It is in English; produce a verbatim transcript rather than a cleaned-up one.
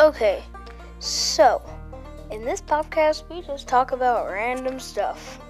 Okay, so in this podcast, we just talk about random stuff.